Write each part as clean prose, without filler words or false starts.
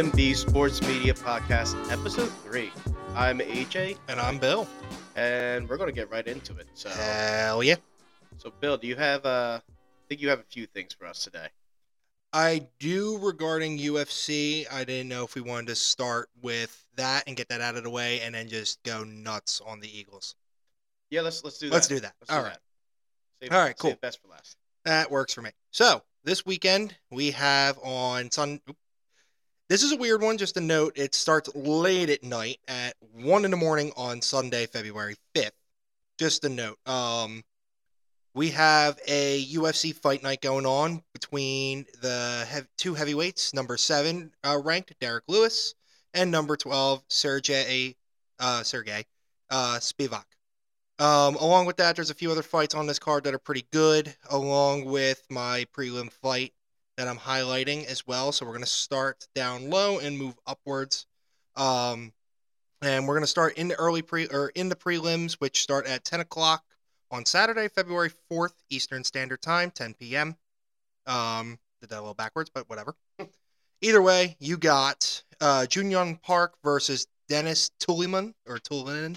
DMB Sports Media Podcast, Episode 3. I'm AJ. And I'm Bill. And we're going to get right into it. So. Hell yeah. So, Bill, do you have I think you have a few things for us today. I do regarding UFC. I didn't know if we wanted to start with that and get that out of the way and then just go nuts on the Eagles. Yeah, let's do that. Let's do that. All right, cool. Save best for last. That works for me. So, this weekend we have on Sunday. This is a weird one, just a note. It starts late at night at 1 in the morning on Sunday, February 5th. Just a note. We have a UFC fight night going on between the two heavyweights, number 7 ranked Derek Lewis and number 12 Sergei Spivak. Along with that, there's a few other fights on this card that are pretty good, along with my prelim fight that I'm highlighting as well. So we're going to start down low and move upwards. And we're going to start in the prelims, which start at 10 o'clock on Saturday, February 4th, Eastern Standard Time, 10 p.m. Did that a little backwards, but whatever. Either way, you got Junyong Park versus Dennis Tulieman, or Tulieman.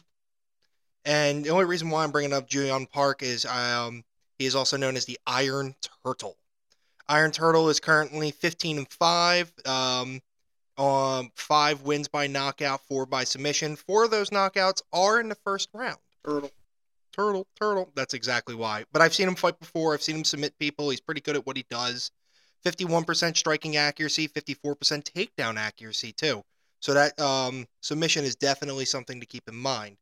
And the only reason why I'm bringing up Junyong Park is he is also known as the Iron Turtle. Iron Turtle is currently 15-5, 5 wins by knockout, 4 by submission. 4 of those knockouts are in the first round. Turtle. That's exactly why. But I've seen him fight before. I've seen him submit people. He's pretty good at what he does. 51% striking accuracy, 54% takedown accuracy, too. So that submission is definitely something to keep in mind.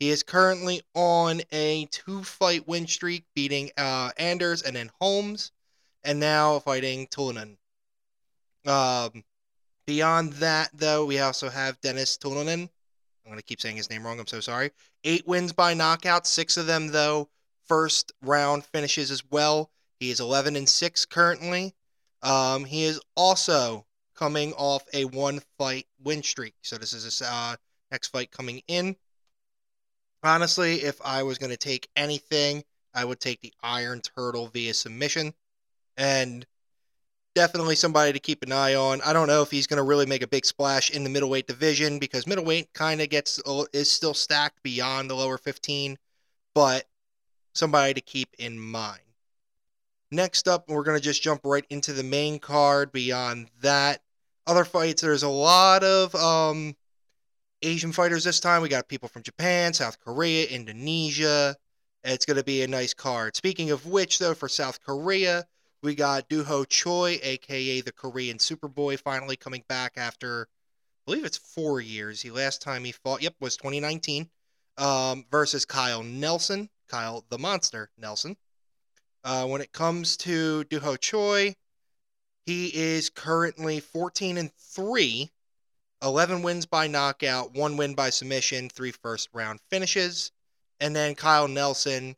He is currently on a 2-fight win streak, beating Anders and then Holmes, and now fighting Tulieman. Beyond that, though, we also have Dennis Tulieman. I'm going to keep saying his name wrong. I'm so sorry. 8 wins by knockout. 6 of them, though, first round finishes as well. He is 11-6 currently. He is also coming off a 1-fight win streak. So this is his next fight coming in. Honestly, if I was going to take anything, I would take the Iron Turtle via submission. And definitely somebody to keep an eye on. I don't know if he's going to really make a big splash in the middleweight division, because middleweight kind of is still stacked beyond the lower 15. But somebody to keep in mind. Next up, we're going to just jump right into the main card. Beyond that, other fights, there's a lot of Asian fighters this time. We got people from Japan, South Korea, Indonesia. It's going to be a nice card. Speaking of which, though, for South Korea, we got Duho Choi, a.k.a. the Korean Superboy, finally coming back after, I believe it's 4 years. The last time he fought, was 2019, versus Kyle Nelson, Kyle the Monster Nelson. When it comes to Duho Choi, he is currently 14-3, 11 wins by knockout, 1 win by submission, 3 first-round finishes. And then Kyle Nelson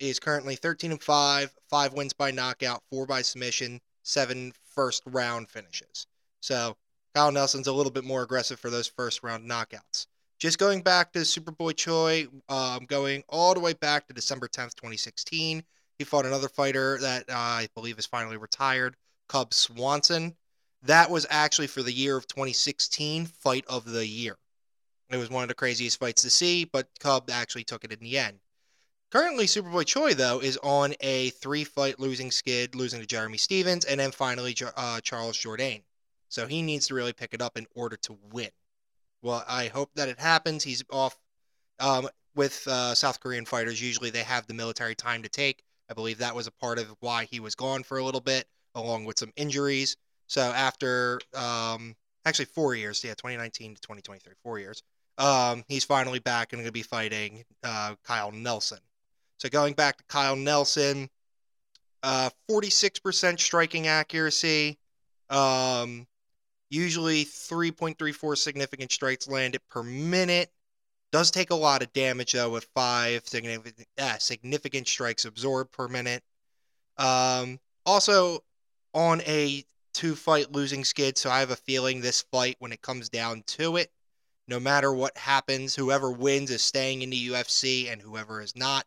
is currently 13-5, 5 wins by knockout, 4 by submission, 7 first-round finishes. So Kyle Nelson's a little bit more aggressive for those first-round knockouts. Just going back to Superboy Choi, going all the way back to December 10th, 2016, he fought another fighter that I believe is finally retired, Cub Swanson. That was actually for the year of 2016, Fight of the Year. It was one of the craziest fights to see, but Cub actually took it in the end. Currently, Superboy Choi, though, is on a 3-fight losing skid, losing to Jeremy Stephens, and then finally Charles Jourdain. So he needs to really pick it up in order to win. Well, I hope that it happens. He's off with South Korean fighters. Usually they have the military time to take. I believe that was a part of why he was gone for a little bit, along with some injuries. So after, 4 years, 2019 to 2023, 4 years, he's finally back and going to be fighting Kyle Nelson. So going back to Kyle Nelson, 46% striking accuracy, usually 3.34 significant strikes landed per minute. Does take a lot of damage, though, with 5 significant strikes absorbed per minute. Also on a 2-fight losing skid, so I have a feeling this fight, when it comes down to it, no matter what happens, whoever wins is staying in the UFC, and whoever is not,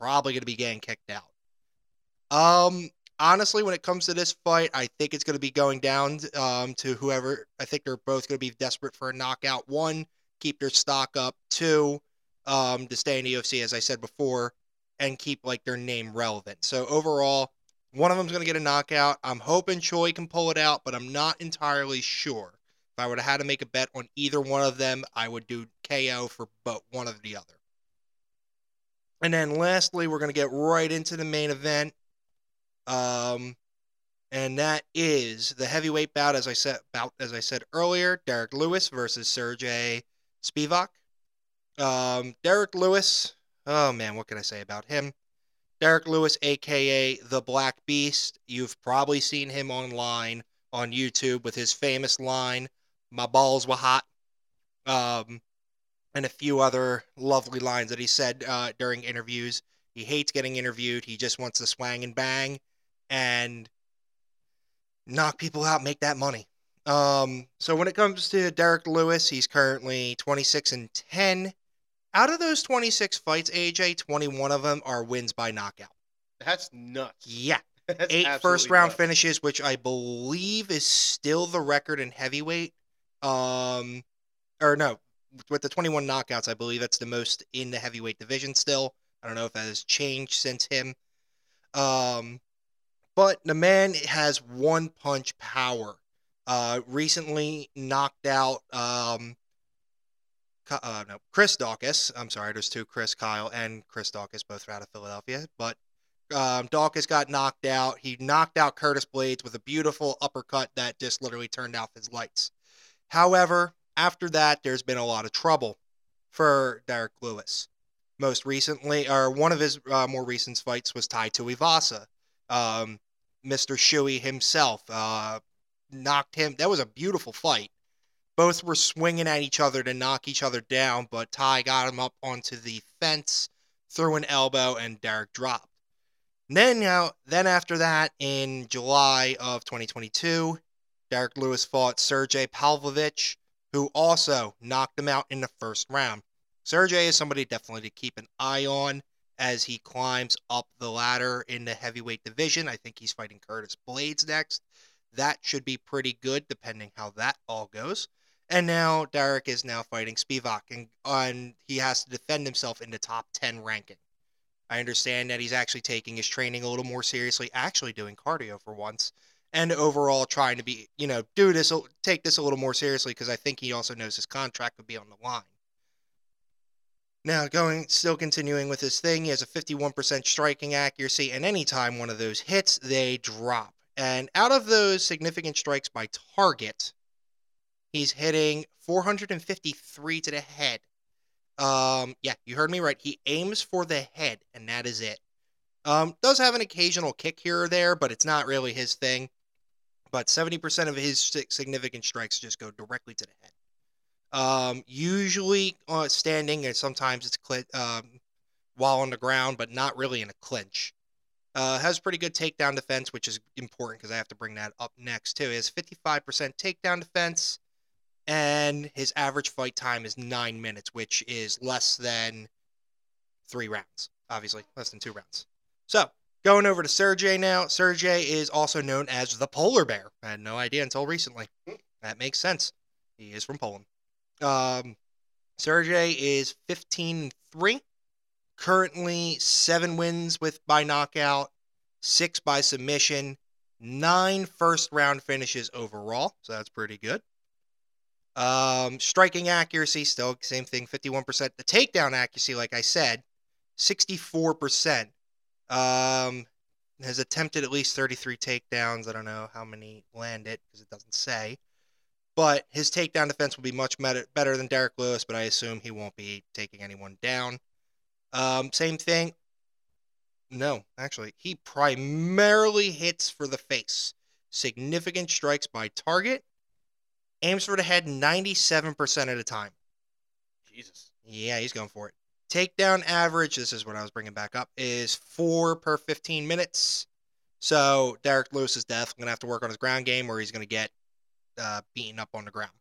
probably going to be getting kicked out. honestly, when it comes to this fight, I think it's going to be going down to whoever. I think they're both going to be desperate for a knockout. One, keep their stock up. Two, to stay in the UFC, as I said before, and keep like their name relevant. So overall, one of them's going to get a knockout. I'm hoping Choi can pull it out, but I'm not entirely sure. If I would have had to make a bet on either one of them, I would do KO for but one of the other. And then lastly, we're going to get right into the main event. And that is the heavyweight bout, as I said earlier, Derek Lewis versus Sergei Spivak. Derek Lewis, oh man, what can I say about him? Derek Lewis, aka the Black Beast. You've probably seen him online on YouTube with his famous line, "My balls were hot," and a few other lovely lines that he said during interviews. He hates getting interviewed. He just wants to swang and bang and knock people out, make that money. So when it comes to Derek Lewis, he's currently 26-10. Out of those 26 fights, AJ, 21 of them are wins by knockout. That's nuts. Yeah. That's 8 first-round finishes, which I believe is still the record in heavyweight. Or no, with the 21 knockouts, I believe that's the most in the heavyweight division still. I don't know if that has changed since him. But the man has one-punch power. Recently knocked out Chris Daukaus. I'm sorry, there's two, Chris, Kyle, and Chris Daukaus, both out of Philadelphia. But Daukaus got knocked out. He knocked out Curtis Blaydes with a beautiful uppercut that just literally turned off his lights. However, after that, there's been a lot of trouble for Derek Lewis. Most recently, or one of his more recent fights was Ty Tuivasa. Mr. Shuey himself knocked him. That was a beautiful fight. Both were swinging at each other to knock each other down, but Ty got him up onto the fence, threw an elbow, and Derek dropped. Then after that, in July of 2022, Derek Lewis fought Sergei Pavlovich, who also knocked him out in the first round. Sergei is somebody definitely to keep an eye on as he climbs up the ladder in the heavyweight division. I think he's fighting Curtis Blaydes next. That should be pretty good, depending how that all goes. And now Derek is now fighting Spivak, and he has to defend himself in the top 10 ranking. I understand that he's actually taking his training a little more seriously, actually doing cardio for once, and overall trying to be, take this a little more seriously, because I think he also knows his contract would be on the line. Now, continuing with his thing, he has a 51% striking accuracy, and anytime one of those hits, they drop. And out of those significant strikes by target, he's hitting 453 to the head. Yeah, you heard me right. He aims for the head, and that is it. Does have an occasional kick here or there, but it's not really his thing. But 70% of his significant strikes just go directly to the head. Usually standing, and sometimes it's while on the ground, but not really in a clinch. Has pretty good takedown defense, which is important because I have to bring that up next too. He has 55% takedown defense. And his average fight time is 9 minutes, which is less than 3 rounds. Obviously, less than 2 rounds. So, going over to Sergei now. Sergei is also known as the Polar Bear. I had no idea until recently. That makes sense. He is from Poland. Sergei is 15-3. Currently, 7 wins by knockout, 6 by submission, 9 first-round finishes overall. So, that's pretty good. Striking accuracy, still same thing, 51%. The takedown accuracy, like I said, 64%. Has attempted at least 33 takedowns. I don't know how many landed because it doesn't say. But his takedown defense will be much better than Derek Lewis, but I assume he won't be taking anyone down. Same thing. No, actually, he primarily hits for the face. Significant strikes by target. Aims for the head 97% of the time. Jesus. Yeah, he's going for it. Takedown average, this is what I was bringing back up, is 4 per 15 minutes. So Derek Lewis is definitely going to have to work on his ground game or he's going to get beaten up on the ground.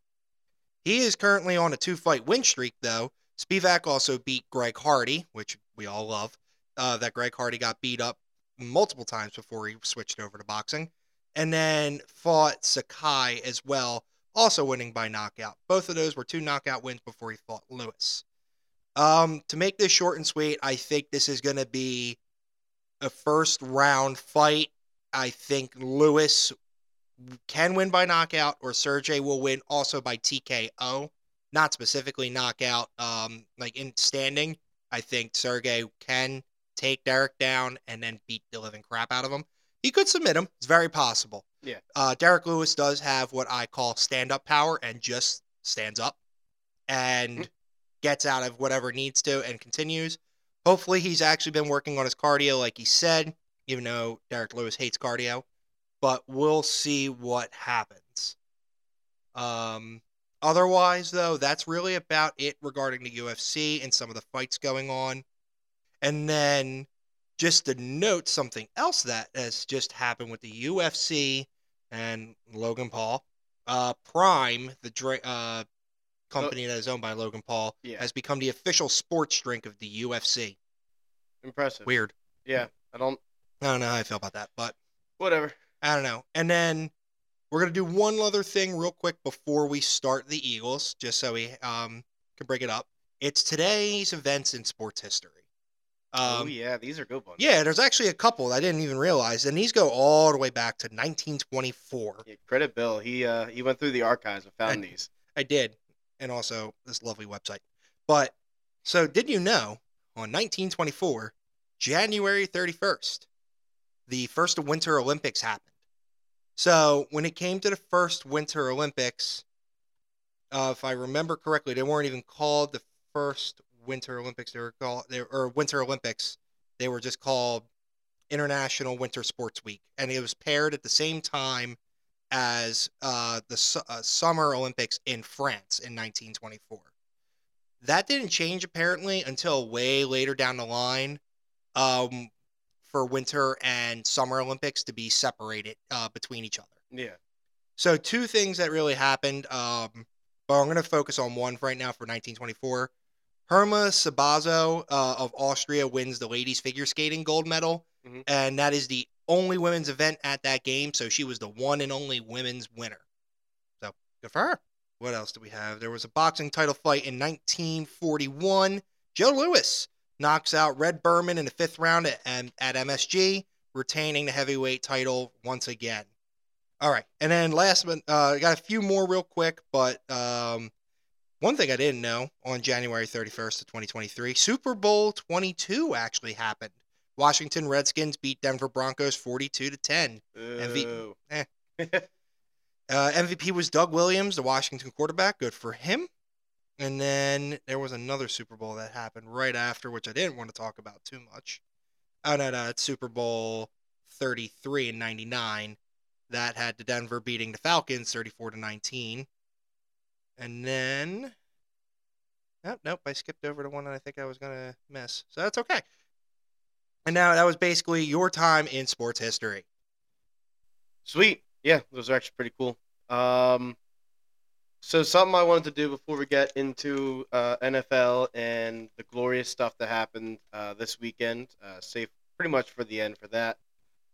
He is currently on a 2-fight win streak, though. Spivak also beat Greg Hardy, which we all love. That Greg Hardy got beat up multiple times before he switched over to boxing, and then fought Sakai as well, also winning by knockout. Both of those were two knockout wins before he fought Lewis. To make this short and sweet, I think this is going to be a first-round fight. I think Lewis can win by knockout, or Sergei will win also by TKO. Not specifically knockout, like in standing. I think Sergei can take Derek down and then beat the living crap out of him. He could submit him. It's very possible. Yeah. Derek Lewis does have what I call stand-up power and just stands up and gets out of whatever needs to and continues. Hopefully he's actually been working on his cardio like he said, even though Derek Lewis hates cardio. But we'll see what happens. Otherwise, though, that's really about it regarding the UFC and some of the fights going on. And then just to note something else that has just happened with the UFC and Logan Paul. Prime, the drink company that is owned by Logan Paul, has become the official sports drink of the UFC. Impressive. Weird. Yeah, I don't know how I feel about that, but whatever. I don't know. And then we're going to do one other thing real quick before we start the Eagles, just so we can break it up. It's today's events in sports history. These are good ones. Yeah, there's actually a couple I didn't even realize, and these go all the way back to 1924. Yeah, credit Bill. He went through the archives and found these. I did, and also this lovely website. But, so did you know, on 1924, January 31st, the first Winter Olympics happened. So when it came to the first Winter Olympics, if I remember correctly, they weren't even called the first Winter Olympics. Winter Olympics. They were just called International Winter Sports Week, and it was paired at the same time as the Summer Olympics in France in 1924. That didn't change apparently until way later down the line. For Winter and Summer Olympics to be separated between each other. Yeah. So two things that really happened, but I'm going to focus on one right now for 1924. Herma Szabazo of Austria wins the ladies figure skating gold medal, and that is the only women's event at that game, so she was the one and only women's winner. So, good for her. What else do we have? There was a boxing title fight in 1941. Joe Louis knocks out Red Berman in the fifth round at MSG, retaining the heavyweight title once again. All right. And then last but I got a few more real quick, but one thing I didn't know on January 31st of 2023, Super Bowl 22 actually happened. Washington Redskins beat Denver Broncos 42-10. MVP was Doug Williams, the Washington quarterback. Good for him. And then there was another Super Bowl that happened right after, which I didn't want to talk about too much. Oh, no, it's Super Bowl 33 in 99. That had the Denver beating the Falcons 34-19. And then, nope, I skipped over to one that I think I was going to miss. So that's okay. And now that was basically your time in sports history. Sweet. Yeah, those are actually pretty cool. So something I wanted to do before we get into NFL and the glorious stuff that happened this weekend, save pretty much for the end for that.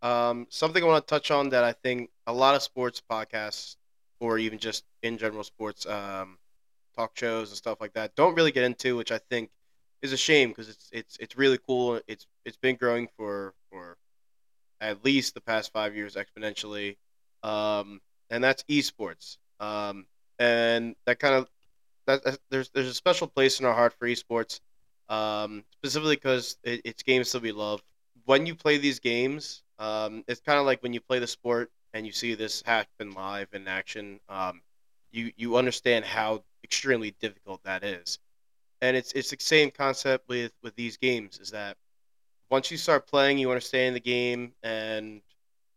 Something I want to touch on that I think a lot of sports podcasts or even just in general sports talk shows and stuff like that don't really get into, which I think is a shame because it's really cool. It's been growing for at least the past 5 years exponentially, and that's esports. And that kind of there's a special place in our heart for esports, specifically because it's games that we love. When you play these games, it's kind of like when you play the sport and you see this happen live in action, you understand how extremely difficult that is. And it's the same concept with these games, is that once you start playing, you understand the game, and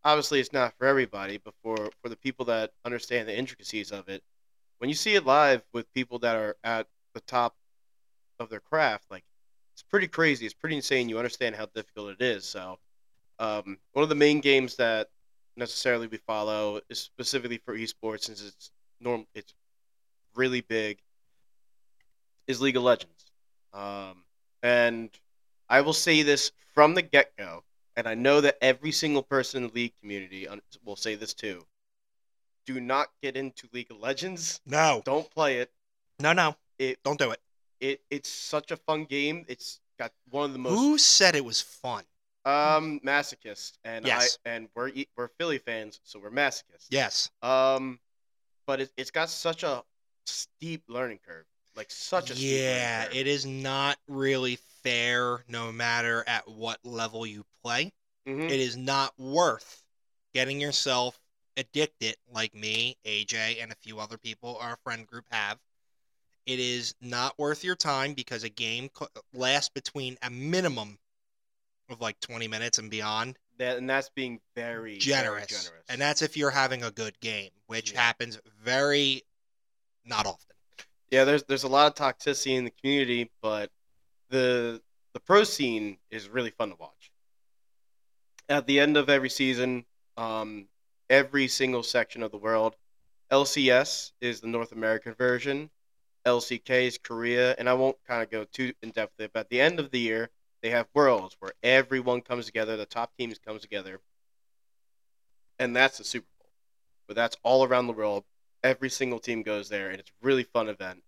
obviously it's not for everybody, but for the people that understand the intricacies of it, when you see it live with people that are at the top of their craft, like, it's pretty crazy. It's pretty insane. You understand how difficult it is. So one of the main games that necessarily we follow is specifically for esports, since it's really big, is League of Legends. And I will say this from the get-go. and I know that every single person in the League community will say this too, do not get into League of Legends. No. Don't play it. No. Don't do it. It's such a fun game. It's got one of the most... Who said it was fun? Masochist. And yes. And we're Philly fans, so we're masochists. Yes. But it's got such a steep learning curve. Like, such a steep learning curve. Yeah, it is not really fair no matter at what level you play. Mm-hmm. It is not worth getting yourself addicted like me, AJ, and a few other people our friend group have. It is not worth your time because a game lasts between a minimum of like 20 minutes and beyond. And that's being very generous. Very generous. And that's if you're having a good game, which happens very not often. Yeah, there's a lot of toxicity in the community, but the pro scene is really fun to watch. At the end of every season, every single section of the world, LCS is the North American version. LCK is Korea, and I won't kind of go too in-depth there, but at the end of the year, they have Worlds where everyone comes together, the top teams comes together, and that's the Super Bowl. But that's all around the world. Every single team goes there, and it's a really fun event.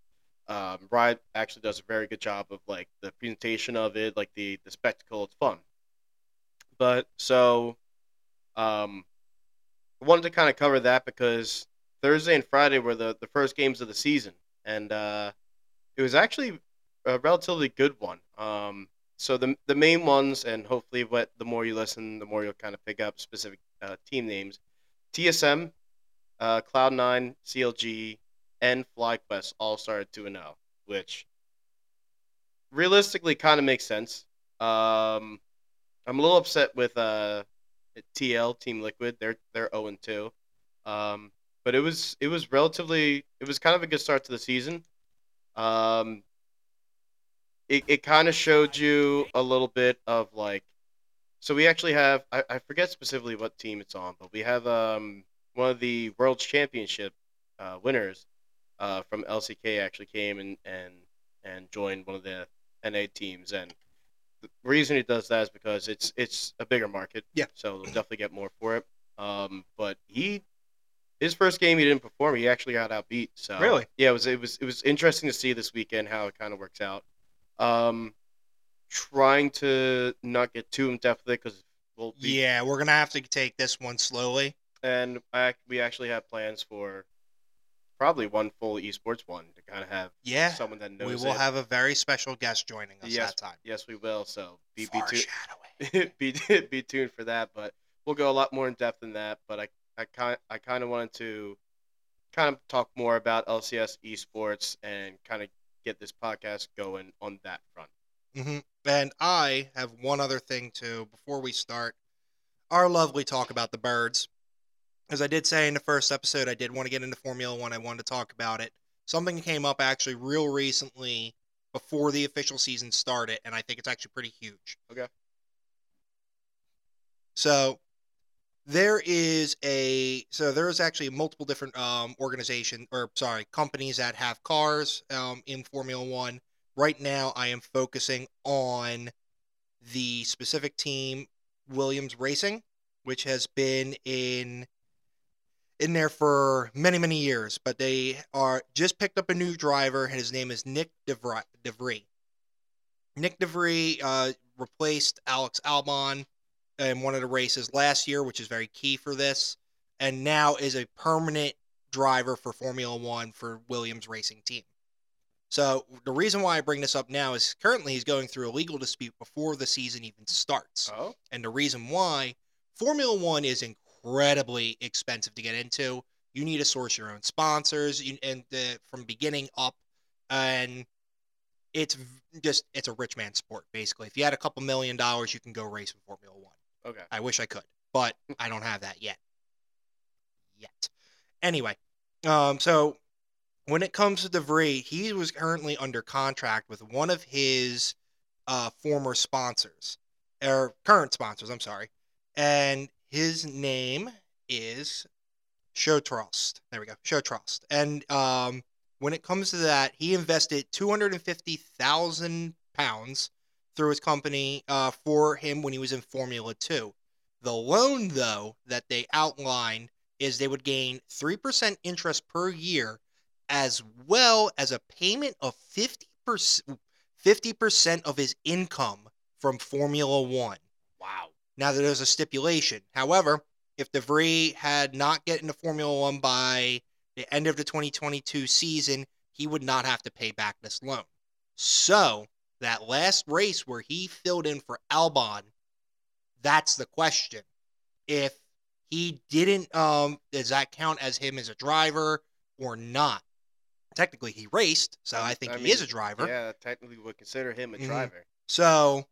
Riot actually does a very good job of, like, the presentation of it, like, the spectacle. It's fun. But, so, I wanted to kind of cover that because Thursday and Friday were the first games of the season. And it was actually a relatively good one. So the main ones, and hopefully the more you listen, the more you'll kind of pick up specific team names. TSM, Cloud9, CLG, and FlyQuest all started 2-0, which realistically kind of makes sense. I'm a little upset with TL, Team Liquid. They're 0-2. But it was relatively, it was kind of a good start to the season. It kind of showed you a little bit of like, so we actually have, I forget specifically what team it's on, but we have one of the World Championship winners from LCK actually came and joined one of the NA teams. And the reason it does that is because it's a bigger market. Yeah. So they'll definitely get more for it. But his first game, he didn't perform. He actually got outbeat. So really, yeah, it was interesting to see this weekend how it kind of works out. Trying to not get too in depth with it because we're gonna have to take this one slowly. And we actually have plans for probably one full esports one to kind of have someone that knows. We will have a very special guest joining us that time. Yes, we will. So be tuned for that. But we'll go a lot more in depth than that. But I kind of wanted to kind of talk more about LCS esports and kind of get this podcast going on that front. Mm-hmm. And I have one other thing, too, before we start our lovely talk about the birds. As I did say in the first episode, I did want to get into Formula One. I wanted to talk about it. Something came up actually real recently before the official season started, and I think it's actually pretty huge. Okay. So... There is actually multiple different companies that have cars in Formula One. Right now, I am focusing on the specific team, Williams Racing, which has been in there for many, many years. But they are just picked up a new driver, and his name is Nyck de Vries. Nyck de Vries replaced Alex Albon in one of the races last year, which is very key for this, and now is a permanent driver for Formula One for Williams Racing Team. So the reason why I bring this up now is currently he's going through a legal dispute before the season even starts. Oh. And the reason why, Formula One is incredibly expensive to get into. You need to source your own sponsors from beginning up, and it's a rich man sport, basically. If you had a couple $1 million, you can go race in Formula One. Okay. I wish I could, but I don't have that yet. Anyway, so when it comes to de Vries, he was currently under contract with one of his former sponsors, or current sponsors, I'm sorry. And his name is Show Trust. There we go, Show Trust. And when it comes to that, he invested £250,000 through his company for him when he was in Formula 2. The loan, though, that they outlined is they would gain 3% interest per year, as well as a payment of 50% of his income from Formula 1. Wow. Now, there's a stipulation. However, if de Vries had not gotten into Formula 1 by the end of the 2022 season, he would not have to pay back this loan. So, that last race where he filled in for Albon, that's the question. If he didn't, does that count as him as a driver or not? Technically, he raced, so I mean, he is a driver. Yeah, technically we'll consider him a driver. So,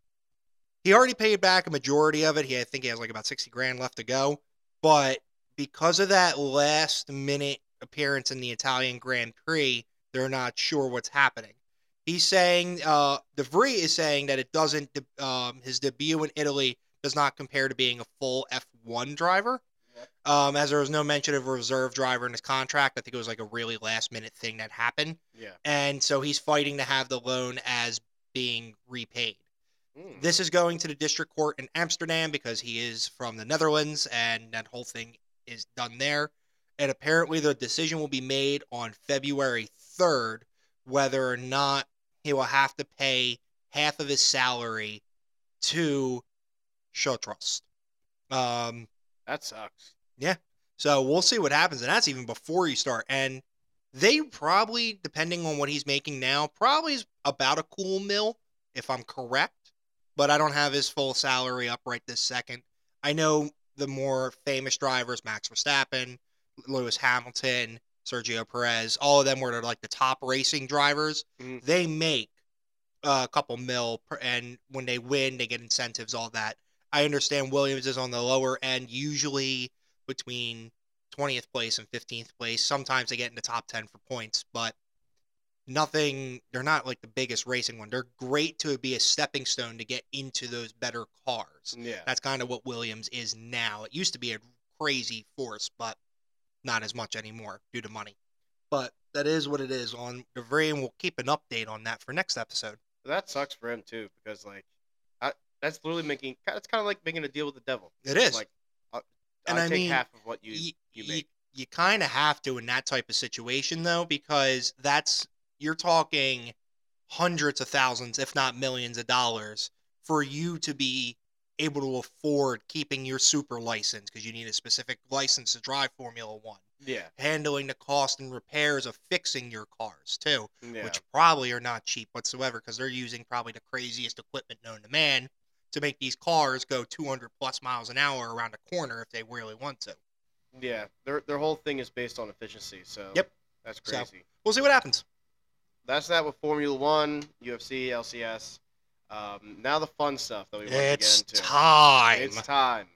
he already paid back a majority of it. I think he has like about $60,000 left to go. But because of that last-minute appearance in the Italian Grand Prix, they're not sure what's happening. He's saying, de Vries is saying that it doesn't, his debut in Italy does not compare to being a full F1 driver. As there was no mention of a reserve driver in his contract. I think it was like a really last-minute thing that happened. Yeah. And so he's fighting to have the loan as being repaid. Mm. This is going to the district court in Amsterdam because he is from the Netherlands, and that whole thing is done there. And apparently the decision will be made on February 3rd whether or not he will have to pay half of his salary to Show Trust. That sucks. Yeah. So we'll see what happens. And that's even before you start. And they probably, depending on what he's making now, probably is about a cool $1 million, if I'm correct. But I don't have his full salary up right this second. I know the more famous drivers, Max Verstappen, Lewis Hamilton, Sergio Perez, all of them were like the top racing drivers. Mm. They make a couple $1 million, and when they win, they get incentives, all that. I understand Williams is on the lower end, usually between 20th place and 15th place. Sometimes they get in the top 10 for points, but nothing, they're not like the biggest racing one. They're great to be a stepping stone to get into those better cars. Yeah. That's kind of what Williams is now. It used to be a crazy force, but not as much anymore due to money. But that is what it is on de Vries, and we'll keep an update on that for next episode. That sucks for him, too, because, like, that's literally making, it's kind of like making a deal with the devil. It is. Like, I mean, half of what you make. You kind of have to in that type of situation, though, because you're talking hundreds of thousands, if not millions of dollars, for you to be able to afford keeping your super license, because you need a specific license to drive Formula One. Yeah. Handling the cost and repairs of fixing your cars, too, which probably are not cheap whatsoever, because they're using probably the craziest equipment known to man to make these cars go 200-plus miles an hour around a corner if they really want to. Yeah, their whole thing is based on efficiency, so that's crazy. So, we'll see what happens. That's that with Formula 1, UFC, LCS. Now the fun stuff that we want to get into. It's time.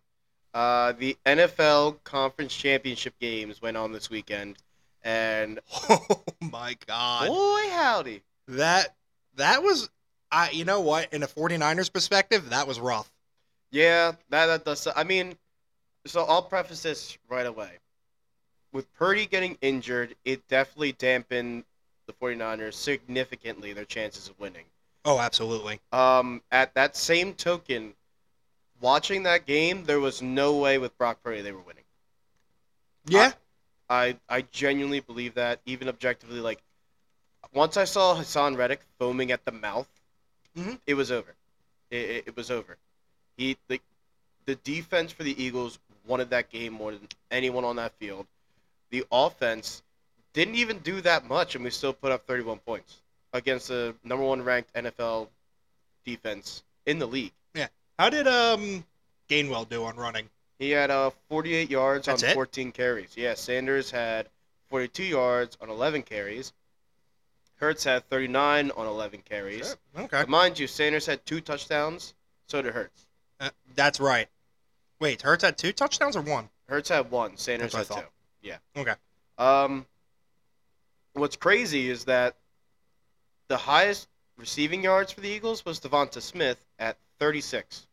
The NFL Conference Championship games went on this weekend, and... Oh, my God. Boy, howdy. That was... you know what? In a 49ers perspective, that was rough. Yeah, that does. I mean, so I'll preface this right away. With Purdy getting injured, it definitely dampened the 49ers significantly, their chances of winning. Oh, absolutely. At that same token, watching that game, there was no way with Brock Purdy they were winning. Yeah. I genuinely believe that, even objectively. Like, once I saw Haason Reddick foaming at the mouth, it was over. It was over. The defense for the Eagles wanted that game more than anyone on that field. The offense didn't even do that much, and we still put up 31 points against the number one ranked NFL defense in the league. Yeah. How did Gainwell do on running? He had 48 yards on 14 carries. Yeah, Sanders had 42 yards on 11 carries. Hurts had 39 on 11 carries. Sure. Okay. But mind you, Sanders had 2 touchdowns, so did Hurts. That's right. Wait, Hurts had 2 touchdowns or 1? Hurts had 1. Sanders had 2. Yeah. Okay. What's crazy is that the highest receiving yards for the Eagles was Devonta Smith at 36.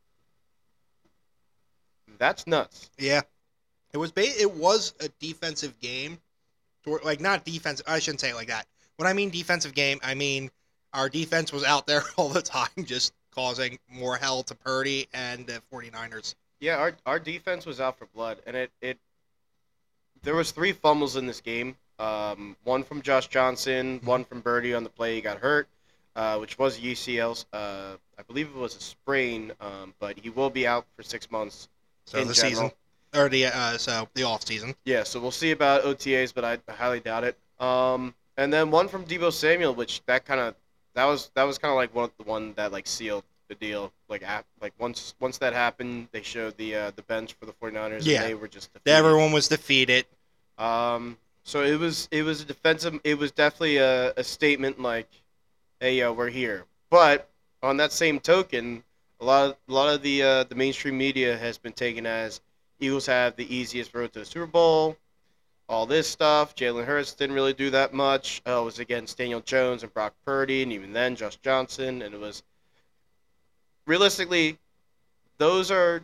That's nuts. Yeah. It was a defensive game. Like, not defense. I shouldn't say it like that. When I mean defensive game, I mean our defense was out there all the time just causing more hell to Purdy and the 49ers. Yeah, our defense was out for blood, and there was 3 fumbles in this game. One from Josh Johnson, one from Birdie on the play he got hurt, which was UCL's. I believe it was a sprain, but he will be out for 6 months. So in the general season, or the off season. Yeah, so we'll see about OTAs, but I highly doubt it. And then one from Deebo Samuel, which that was kind of like the one that like sealed the deal. Once that happened, they showed the bench for the 49ers. Yeah, and they were just defeated. Everyone was defeated. So it was a defensive. It was definitely a statement like, "Hey, yo, we're here." But on that same token, a lot of the mainstream media has been taken as Eagles have the easiest road to the Super Bowl. All this stuff. Jalen Hurts didn't really do that much. It was against Daniel Jones and Brock Purdy, and even then, Josh Johnson. And it was realistically, those are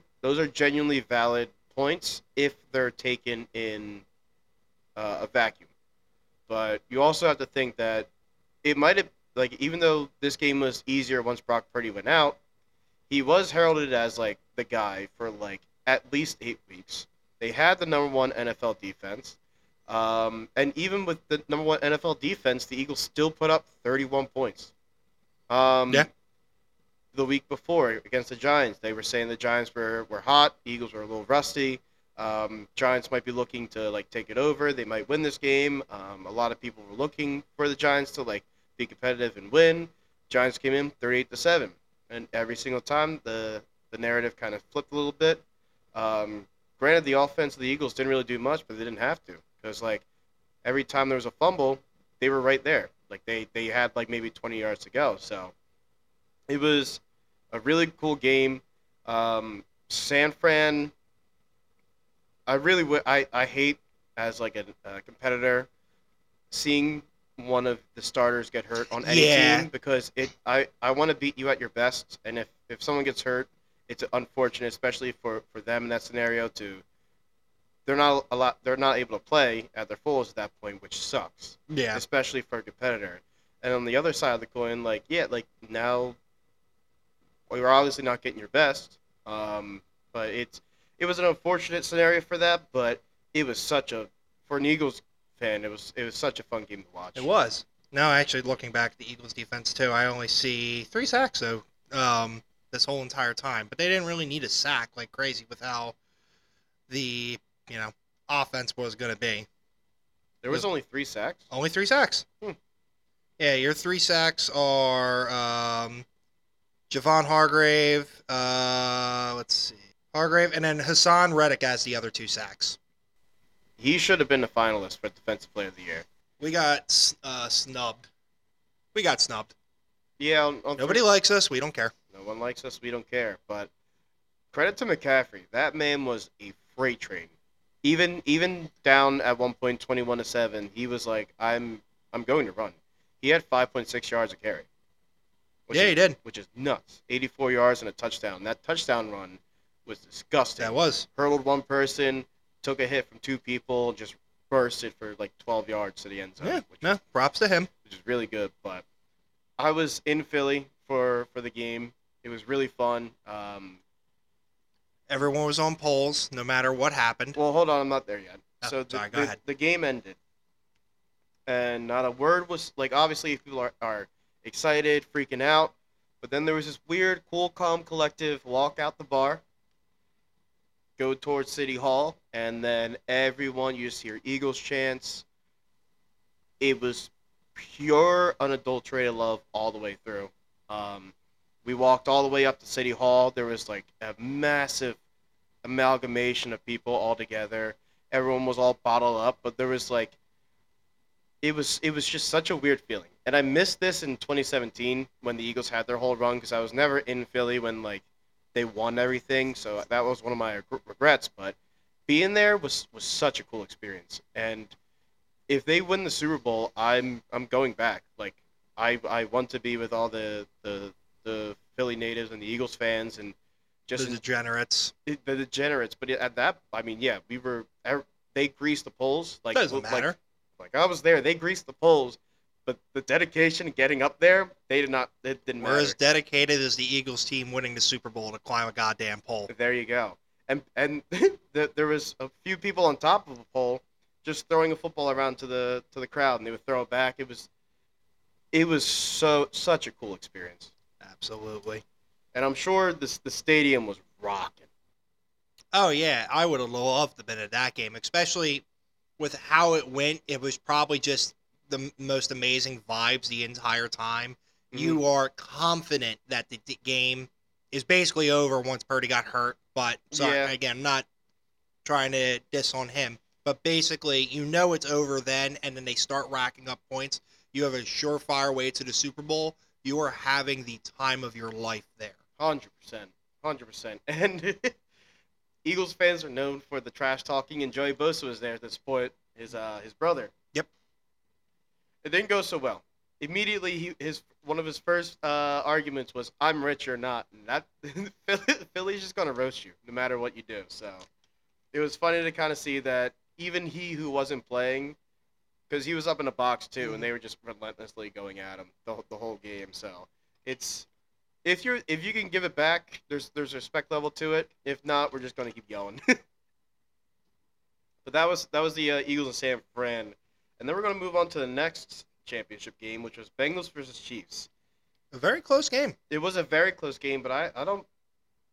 genuinely valid points if they're taken in a vacuum. But you also have to think that it might have, like, even though this game was easier once Brock Purdy went out, he was heralded as, like, the guy for, like, at least 8 weeks. They had the number one NFL defense. And even with the number one NFL defense, the Eagles still put up 31 points. Yeah. The week before against the Giants, they were saying the Giants were hot. Eagles were a little rusty. Giants might be looking to, like, take it over. They might win this game. A lot of people were looking for the Giants to, like, be competitive and win. Giants came in 38-7, and every single time the narrative kind of flipped a little bit. Granted, the offense of the Eagles didn't really do much, but they didn't have to, because, like, every time there was a fumble, they were right there. Like, they had, like, maybe 20 yards to go. So it was a really cool game. San Fran, I hate, as, like, a competitor, seeing one of the starters get hurt on any team, because I want to beat you at your best, and if someone gets hurt, it's unfortunate, especially for them in that scenario. They're not able to play at their fullest at that point, which sucks. Yeah, especially for a competitor. And on the other side of the coin, like, yeah, like, now you're obviously not getting your best. But it was an unfortunate scenario for that, but it was for an Eagles fan, it was such a fun game to watch. It was. No, actually, looking back at the Eagles defense too, I only see 3 sacks though, this whole entire time. But they didn't really need a sack like crazy with how the, you know, offense was going to be. There was only 3 sacks? Only 3 sacks. Yeah, your 3 sacks are Javon Hargrave, Hargrave, and then Haason Reddick as the other 2 sacks. He should have been a finalist for Defensive Player of the Year. We got snubbed. Yeah. Nobody likes us. We don't care. No one likes us. We don't care. But credit to McCaffrey. That man was a freight train. Even down at one point, 21-7, he was like, I'm going to run. He had 5.6 yards a carry. He did. Which is nuts. 84 yards and a touchdown. That touchdown run was disgusting. That was. Hurdled one person, took a hit from 2 people, just bursted for like 12 yards to the end zone. Yeah, props to him. Which is really good. But I was in Philly for the game. It was really fun. Everyone was on polls, no matter what happened. Well, hold on. I'm not there yet. Oh, so go ahead. The game ended. And not a word was, like, obviously people are excited, freaking out. But then there was this weird, cool, calm, collective walk out the bar, go towards City Hall, and then everyone, you just hear Eagles chants. It was pure, unadulterated love all the way through. We walked all the way up to City Hall. There was, like, a massive amalgamation of people all together. Everyone was all bottled up, but there was, like, It was just such a weird feeling. And I missed this in 2017 when the Eagles had their whole run, because I was never in Philly when, like, they won everything. So that was one of my regrets. But being there was such a cool experience. And if they win the Super Bowl, I'm going back. Like, I want to be with all the Philly natives and the Eagles fans and just the degenerates. The degenerates. But at that, I mean, yeah, they greased the polls. Like, doesn't matter. Like, I was there. They greased the polls But the dedication and getting up there, they did not, it didn't matter. We're as dedicated as the Eagles team winning the Super Bowl to climb a goddamn pole. There you go. And there was a few people on top of the pole just throwing a football around to the crowd, and they would throw it back. It was such a cool experience. Absolutely. And I'm sure the stadium was rocking. Oh, yeah. I would have loved the bit of that game, especially with how it went. It was probably just the most amazing vibes the entire time. Mm-hmm. You are confident that the game is basically over once Purdy got hurt. But, again, I'm not trying to diss on him. But basically, you know it's over then, and then they start racking up points. You have a surefire way to the Super Bowl. You are having the time of your life there. 100%. 100%. And Eagles fans are known for the trash talking, and Joey Bosa was there to support his brother. Yep. It didn't go so well. Immediately, one of his first arguments was, "I'm rich or not," and that Philly's just gonna roast you no matter what you do. So it was funny to kind of see that even he who wasn't playing, because he was up in a box too, and they were just relentlessly going at him the whole game. So it's if you can give it back, there's a respect level to it. If not, we're just gonna keep going. But that was the Eagles and San Fran, and then we're gonna move on to the next championship game, which was Bengals versus Chiefs. A very close game. It was a very close game, but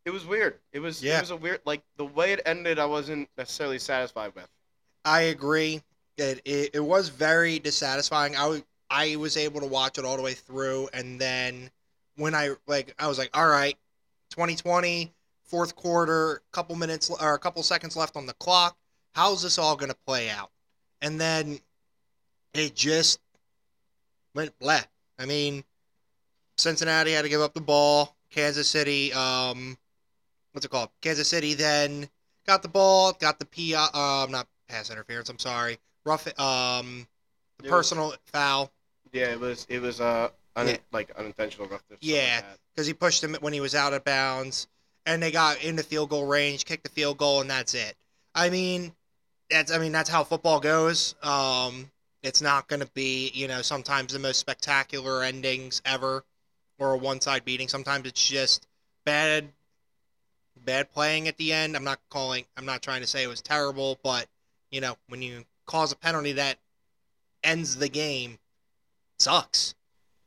it was weird. It was a weird, like, the way it ended, I wasn't necessarily satisfied with. I agree. It was very dissatisfying. I was able to watch it all the way through, and then when I was like, all right, 2020, fourth quarter, a couple seconds left on the clock. How's this all going to play out? And then it just went black. I mean, Cincinnati had to give up the ball. Kansas City, Kansas City then got the ball, got the not pass interference. I'm sorry, rough, the personal foul. Yeah, it was unintentional roughness. Yeah, because he pushed him when he was out of bounds, and they got into field goal range, kicked the field goal, and that's it. I mean that's how football goes. It's not going to be, sometimes the most spectacular endings ever or a one-side beating. Sometimes it's just bad playing at the end. I'm not trying to say it was terrible, but, when you cause a penalty that ends the game, it sucks.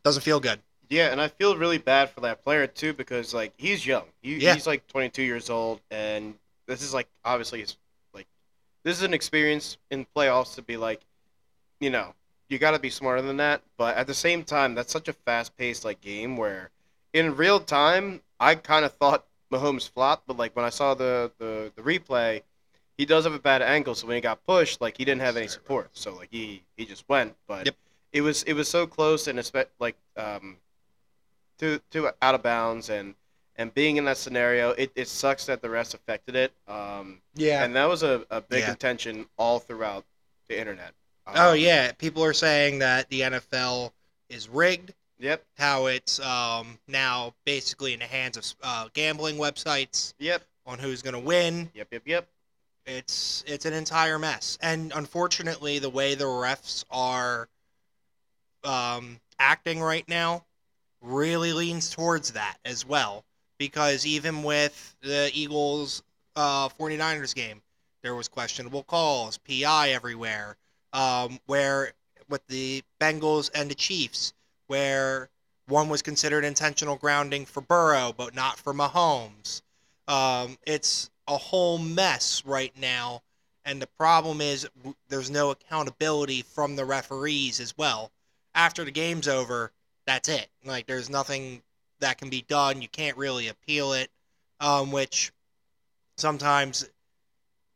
Doesn't feel good. Yeah, and I feel really bad for that player, too, because, he's young. He's, 22 years old, and this is, obviously, this is an experience in playoffs to be, you got to be smarter than that. But at the same time, that's such a fast-paced, game where in real time, I kind of thought Mahomes flopped. But, when I saw the replay, he does have a bad ankle. So when he got pushed, he didn't have any support. So, he just went. But it was so close and, to out of bounds. And being in that scenario, it sucks that the refs affected it. And that was a big contention all throughout the internet. People are saying that the NFL is rigged. Yep. How it's now basically in the hands of gambling websites. Yep. On who's going to win. Yep. It's an entire mess, and unfortunately, the way the refs are acting right now really leans towards that as well. Because even with the Eagles 49ers game, there was questionable calls, PI everywhere. Where with the Bengals and the Chiefs, where one was considered intentional grounding for Burrow, but not for Mahomes. It's a whole mess right now, and the problem is there's no accountability from the referees as well. After the game's over, that's it. There's nothing that can be done. You can't really appeal it, which sometimes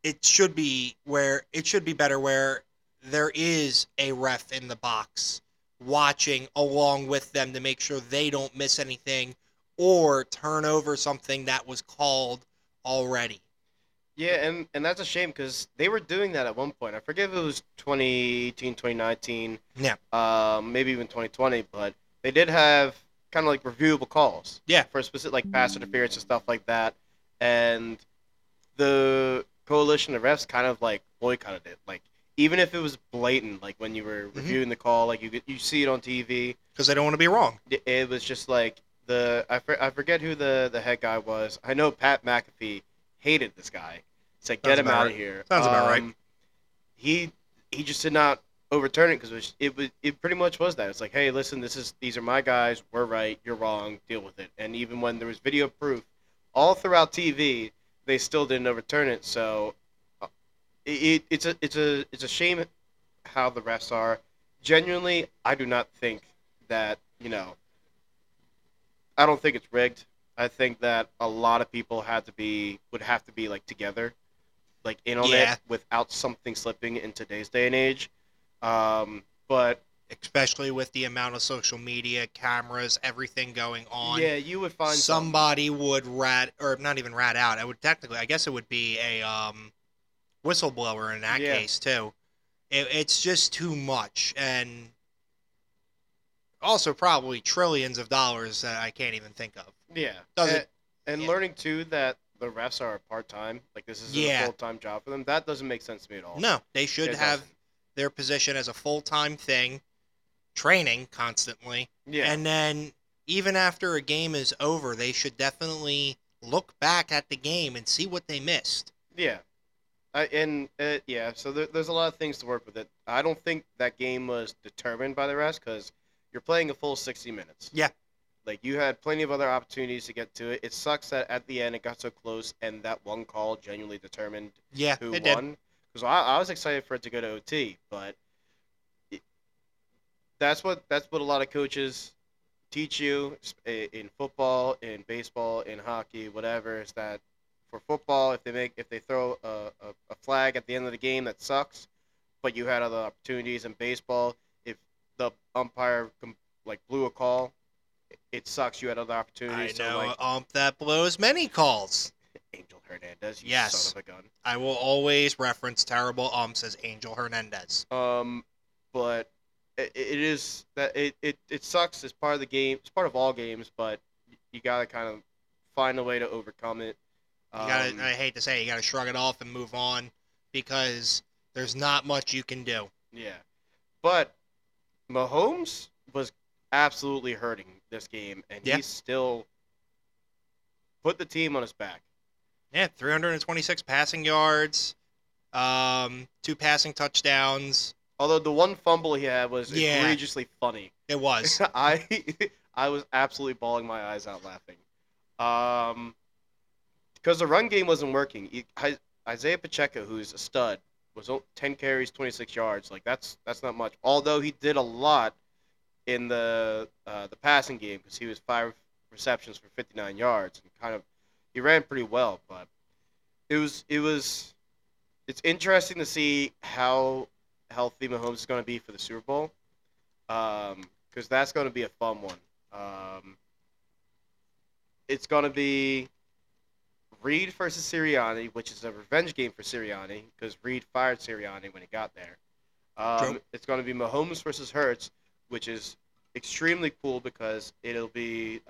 it should be better where there is a ref in the box watching along with them to make sure they don't miss anything or turn over something that was called already. Yeah, and that's a shame because they were doing that at one point. I forget if it was 2018, 2019, maybe even 2020, but they did have kind of reviewable calls for specific pass interference and stuff like that. And the coalition of refs kind of boycotted it. even if it was blatant, like when you were reviewing the call, like you see it on TV. Because they don't want to be wrong. It was just like I forget who the head guy was. I know Pat McAfee hated this guy. It's like, get him out of here. Sounds about right. He just did not overturn it because it pretty much was that. It's like, hey, listen, these are my guys. We're right. You're wrong. Deal with it. And even when there was video proof all throughout TV, they still didn't overturn it. So it's a shame how the refs are. Genuinely, I do not think that, I don't think it's rigged. I think that a lot of people would have to be like together, like in on it without something slipping in today's day and age. But especially with the amount of social media, cameras, everything going on. Yeah, you would find somebody would rat, or not even rat out. I guess it would be a whistleblower in that case too. It's just too much, and also probably trillions of dollars that I can't even think of. Yeah, learning too that the refs are part time. Like this is a full time job for them. That doesn't make sense to me at all. No, they should have their position as a full-time thing, training constantly, and then even after a game is over, they should definitely look back at the game and see what they missed. Yeah, so there's a lot of things to work with it. I don't think that game was determined by the refs because you're playing a full 60 minutes. Yeah. Like, you had plenty of other opportunities to get to it. It sucks that at the end it got so close and that one call genuinely determined who won. Did. Because I was excited for it to go to OT, but that's what a lot of coaches teach you in football, in baseball, in hockey, whatever. Is that for football, if they throw a flag at the end of the game, that sucks. But you had other opportunities in baseball. If the umpire blew a call, it sucks. You had other opportunities. I know an ump that blows many calls. Angel Hernandez, son of a gun. I will always reference terrible umps as Angel Hernandez. But it is that it sucks. It's part of the game. It's part of all games, but you gotta kind of find a way to overcome it. I hate to say, you gotta shrug it off and move on because there's not much you can do. Yeah, but Mahomes was absolutely hurting this game, and he still put the team on his back. Yeah, 326 passing yards, 2 passing touchdowns. Although the one fumble he had was egregiously funny. It was. I was absolutely bawling my eyes out laughing. Because the run game wasn't working. Isaiah Pacheco, who's a stud, was 10 carries, 26 yards. Like, that's not much. Although he did a lot in the passing game because he was 5 receptions for 59 yards and kind of he ran pretty well, but it's interesting to see how healthy Mahomes is going to be for the Super Bowl, because that's going to be a fun one. It's going to be Reed versus Sirianni, which is a revenge game for Sirianni because Reed fired Sirianni when he got there. It's going to be Mahomes versus Hurts, which is extremely cool because it'll be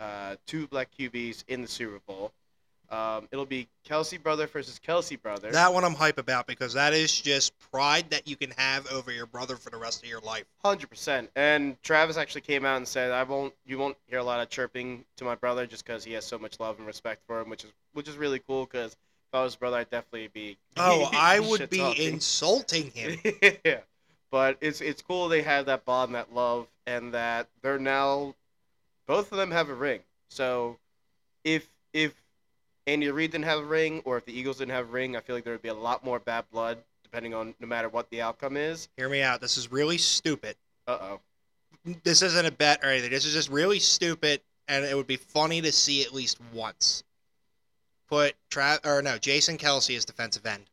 2 black QBs in the Super Bowl. It'll be Kelce brother versus Kelce brother. That one I'm hype about because that is just pride that you can have over your brother for the rest of your life. 100%. And Travis actually came out and said, you won't hear a lot of chirping to my brother just because he has so much love and respect for him, which is really cool because if I was his brother, I'd definitely be. Oh, I would be insulting him. Yeah, but it's cool they have that bond, that love, and that they're now both of them have a ring. So if Andy Reid didn't have a ring, or if the Eagles didn't have a ring, I feel like there would be a lot more bad blood, depending on no matter what the outcome is. Hear me out. This is really stupid. Uh-oh. This isn't a bet or anything. This is just really stupid, and it would be funny to see at least once. Put Jason Kelce as defensive end.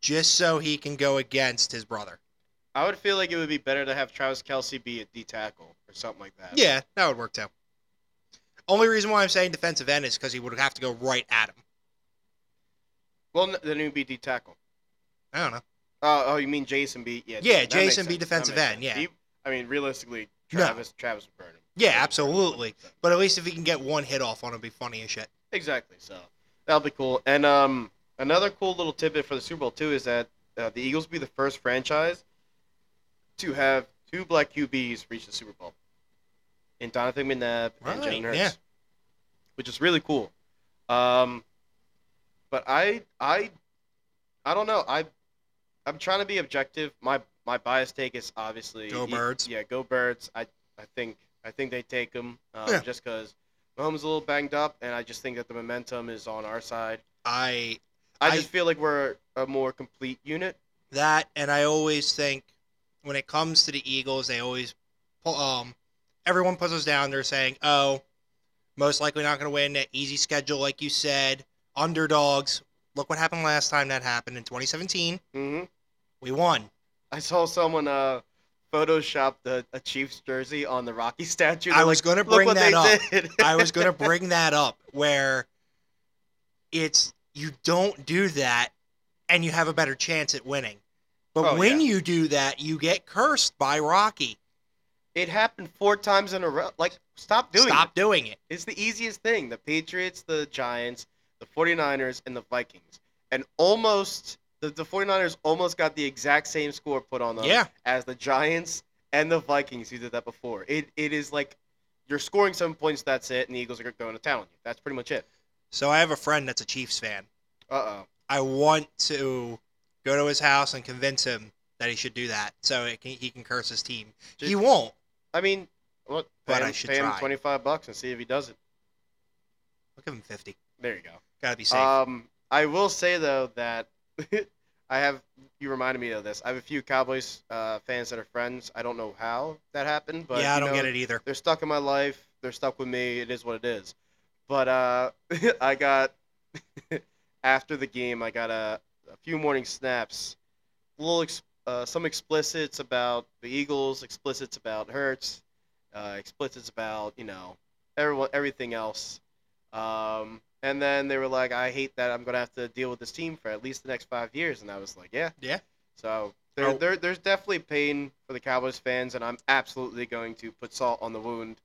Just so he can go against his brother. I would feel like it would be better to have Travis Kelce be a D tackle or something like that. Yeah, that would work too. Only reason why I'm saying defensive end is because he would have to go right at him. Well, then he'd be D tackle. I don't know. Oh, you mean Jason B? Yeah, Jason B defensive end. Yeah. Realistically, Travis would burn him. Yeah, absolutely. But at least if he can get one hit off on him, it'd be funny as shit. Exactly. So that'll be cool. And another cool little tidbit for the Super Bowl too is that the Eagles will be the first franchise to have two black QBs reach the Super Bowl. And Donovan McNabb and Jalen Hurts. Yeah. Which is really cool. But I don't know. I'm trying to be objective. My biased take is obviously go Birds. Yeah, go Birds. I think they take them just because Mahomes is a little banged up, and I just think that the momentum is on our side. I just feel like we're a more complete unit. That, and I always think when it comes to the Eagles, they always everyone puts us down. They're saying, oh, most likely not going to win, that easy schedule, like you said, underdogs. Look what happened last time that happened in 2017. Mm-hmm. We won. I saw someone Photoshop a Chiefs jersey on the Rocky statue. I was going to bring that up. I was going to bring that up where it's you don't do that and you have a better chance at winning. But when you do that, you get cursed by Rocky. It happened 4 times in a row. Like, stop doing it. It's the easiest thing. The Patriots, the Giants, the 49ers, and the Vikings. And almost the 49ers almost got the exact same score put on them as the Giants and the Vikings who did that before. It is like you're scoring 7 points, that's it, and the Eagles are going to town on you. That's pretty much it. So I have a friend that's a Chiefs fan. Uh-oh. I want to go to his house and convince him that he should do that so he can curse his team. He won't. I mean, look, pay him $25 and see if he does it. I'll give him $50. There you go. Gotta be safe. I will say, though, that you reminded me of this. I have a few Cowboys fans that are friends. I don't know how that happened, but yeah, I don't get it either. They're stuck in my life. They're stuck with me. It is what it is. But I got after the game, I got a few morning snaps, a little some explicits about the Eagles, explicits about Hurts, explicits about everything else. And then they were like, I hate that I'm going to have to deal with this team for at least the next 5 years. And I was like, yeah. Yeah. So there's definitely pain for the Cowboys fans, and I'm absolutely going to put salt on the wound.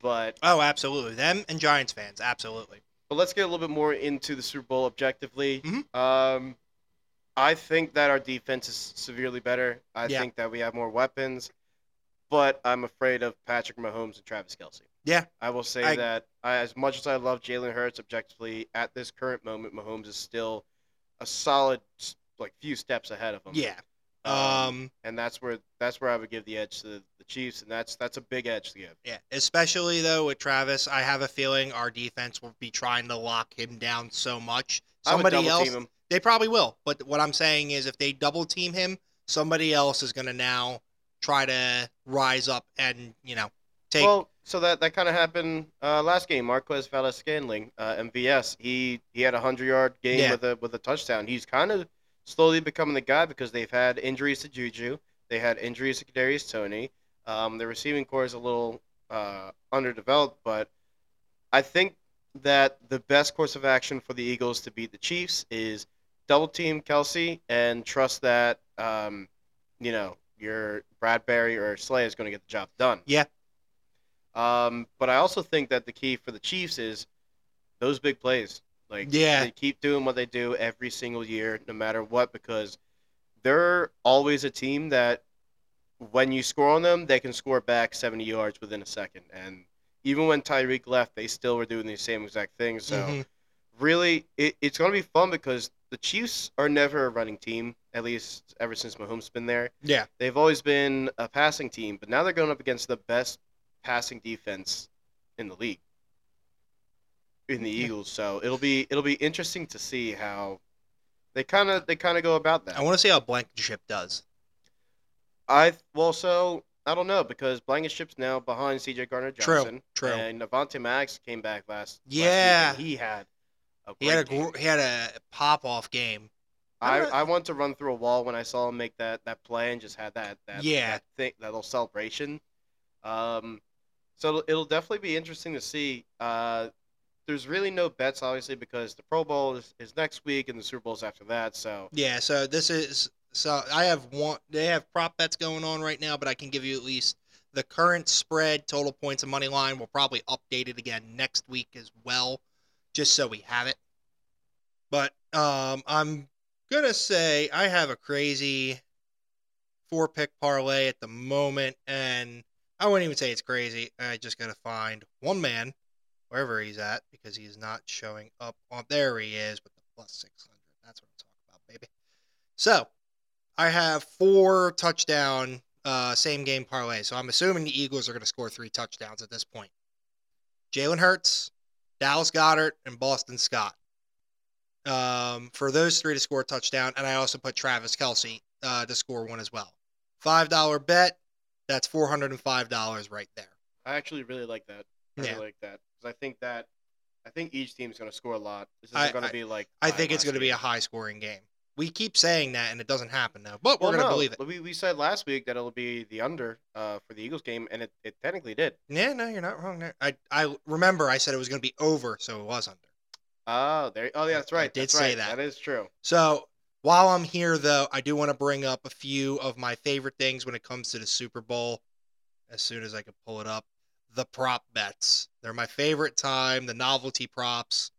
But absolutely. Them and Giants fans, absolutely. But let's get a little bit more into the Super Bowl objectively. Mm-hmm. I think that our defense is severely better. I think that we have more weapons. But I'm afraid of Patrick Mahomes and Travis Kelce. Yeah. I will say that as much as I love Jalen Hurts objectively, at this current moment, Mahomes is still a solid few steps ahead of him. Yeah. And that's where I would give the edge to the Chiefs, and that's a big edge to give. Yeah. Especially, though, with Travis, I have a feeling our defense will be trying to lock him down so much. Somebody else, him. They probably will. But what I'm saying is if they double-team him, somebody else is going to now try to rise up and, take... Well, so that kind of happened last game. Marquez Valdes Scantling, MVS, he had a 100-yard game with a touchdown. He's kind of slowly becoming the guy because they've had injuries to Juju. They had injuries to Kadarius Toney. The receiving core is a little underdeveloped, but I think that the best course of action for the Eagles to beat the Chiefs is double-team Kelce and trust that, your Bradbury or Slay is going to get the job done. Yeah. But I also think that the key for the Chiefs is those big plays. They keep doing what they do every single year, no matter what, because they're always a team that when you score on them, they can score back 70 yards within a second. And even when Tyreek left, they still were doing the same exact thing. So really, it's going to be fun because the Chiefs are never a running team, at least ever since Mahomes been there. Yeah. They've always been a passing team, but now they're going up against the best passing defense in the league, in the Eagles. So it'll be interesting to see how they kind of go about that. I want to see how Blankenship does. I don't know because Blankenship's now behind C.J. Gardner-Johnson. True. And Avante Maddox came back last. Yeah. Last week, and he had a pop off game. I want to run through a wall when I saw him make that play and just had that thing, that little celebration. So it'll definitely be interesting to see. There's really no bets, obviously, because the Pro Bowl is next week and the Super Bowl's after that. So yeah, so this is I have one. They have prop bets going on right now, but I can give you at least the current spread, total points, and money line. We'll probably update it again next week as well, just so we have it. But I'm Gonna say I have a crazy 4-pick parlay at the moment, and I wouldn't even say it's crazy. I just gotta find one man wherever he's at because he's not showing up on. There he is with the plus 600. That's what I'm talking about, baby. So I have 4 touchdown same game parlay. So I'm assuming the Eagles are gonna score 3 touchdowns at this point. Jalen Hurts, Dallas Goedert, and Boston Scott. For those 3 to score a touchdown, and I also put Travis Kelce to score 1 as well. $5 bet. That's $405 right there. I actually really like that. I really like that because I think each team's going to score a lot. This isn't going to be like. I think it's going to be a high-scoring game. We keep saying that, and it doesn't happen though. But we're going to believe it. We said last week that it'll be the under for the Eagles game, and it technically did. Yeah, no, you're not wrong there. I remember I said it was going to be over, so it was under. Oh, there. Oh, yeah, that's right. I did say that. That is true. So while I'm here, though, I do want to bring up a few of my favorite things when it comes to the Super Bowl. As soon as I can pull it up, the prop bets. They're my favorite time. The novelty props.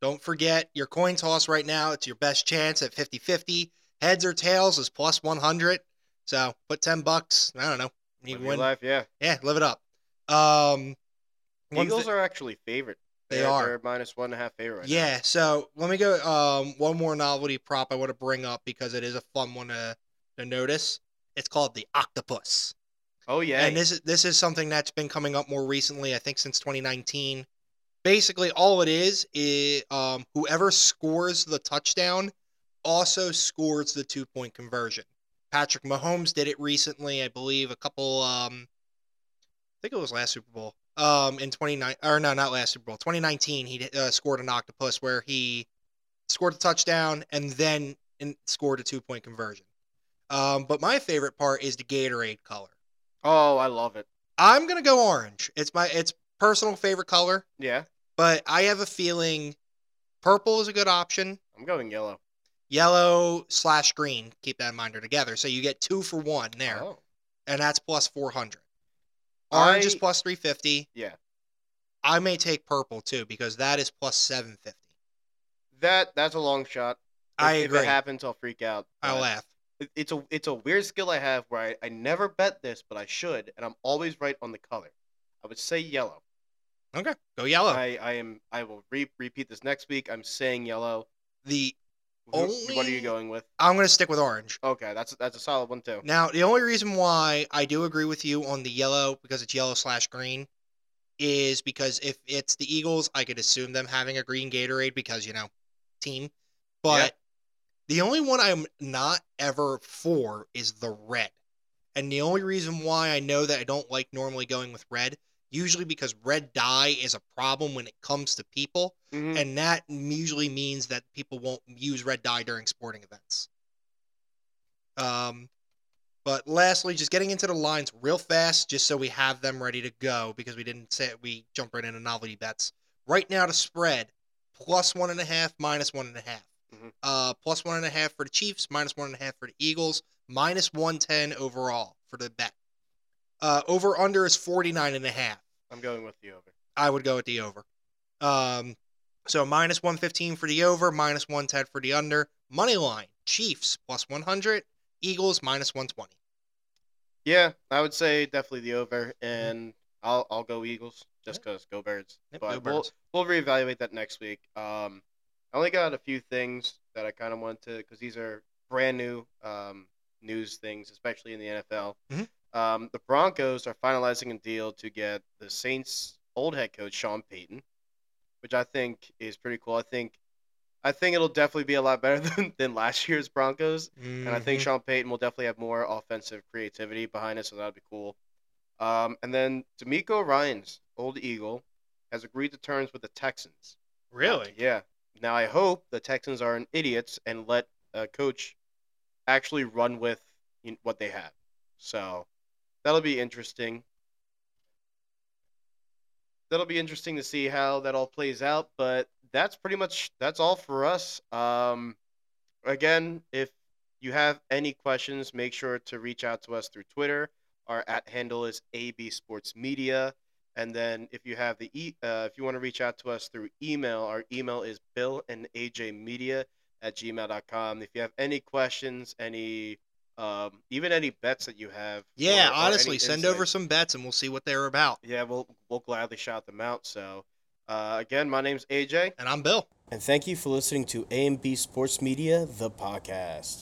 Don't forget your coin toss right now. It's your best chance at 50-50. Heads or tails is plus 100. So put $10. I don't know. You live win. Your life, yeah. Yeah, live it up. Eagles are actually favorite. They're minus 1.5 favorite. Right now. So let me go. One more novelty prop I want to bring up because it is a fun one to notice. It's called the octopus. Oh yeah. And this is something that's been coming up more recently. I think since 2019. Basically, all it is whoever scores the touchdown also scores the 2-point conversion. Patrick Mahomes did it recently, I believe. I think it was last Super Bowl. In 2019, he scored an octopus where he scored a touchdown and then scored a 2-point conversion. But my favorite part is the Gatorade color. Oh, I love it. I'm gonna go orange. It's personal favorite color. Yeah. But I have a feeling purple is a good option. I'm going yellow. Yellow / green. Keep that in mind, are together. So you get 2 for 1 there, and that's plus 400. Orange is plus 350. Yeah. I may take purple, too, because that is plus 750. That's a long shot. I agree. If it happens, I'll freak out. I'll laugh. It's a weird skill I have where I never bet this, but I should, and I'm always right on the color. I would say yellow. Okay, go yellow. I will repeat this next week. I'm saying yellow. What are you going with? I'm going to stick with orange. Okay, that's a solid one, too. Now, the only reason why I do agree with you on the yellow, because it's yellow / green, is because if it's the Eagles, I could assume them having a green Gatorade because, team. But The only one I'm not ever for is the red. And the only reason why I know that I don't like normally going with red, usually because red dye is a problem when it comes to people. Mm-hmm. And that usually means that people won't use red dye during sporting events. But lastly, just getting into the lines real fast, just so we have them ready to go, because we didn't say it, we jump right into novelty bets. Right now, the spread, plus 1.5, minus 1.5. Mm-hmm. Plus 1.5 for the Chiefs, minus 1.5 for the Eagles, minus 110 overall for the bet. Over under is 49.5. I'm going with the over. I would go with the over. So minus 115 for the over, minus 110 for the under. Money line, Chiefs plus 100, Eagles minus 120. Yeah, I would say definitely the over, and I'll go Eagles just because go Birds. Yep, but we'll reevaluate that next week. I only got a few things that I kind of want to, because these are brand new news things, especially in the NFL. Mm-hmm. The Broncos are finalizing a deal to get the Saints' old head coach Sean Payton, which I think is pretty cool. I think it'll definitely be a lot better than last year's Broncos, mm-hmm. and I think Sean Payton will definitely have more offensive creativity behind it, so that'll be cool. And then DeMeco Ryans, old Eagle, has agreed to terms with the Texans. Really? Yeah. Now I hope the Texans aren't idiots and let a coach actually run with what they have. So. That'll be interesting. That'll be interesting to see how that all plays out, but that's all for us. Again, if you have any questions, make sure to reach out to us through Twitter. Our @handle is AB Sports Media. And then if you have if you want to reach out to us through email, our email is BillAndAJMedia at gmail.com. If you have any questions, any even any bets that you have. Yeah, or honestly, send over some bets and we'll see what they're about. Yeah, we'll gladly shout them out. So, again, my name's AJ. And I'm Bill. And thank you for listening to A&B Sports Media, the podcast.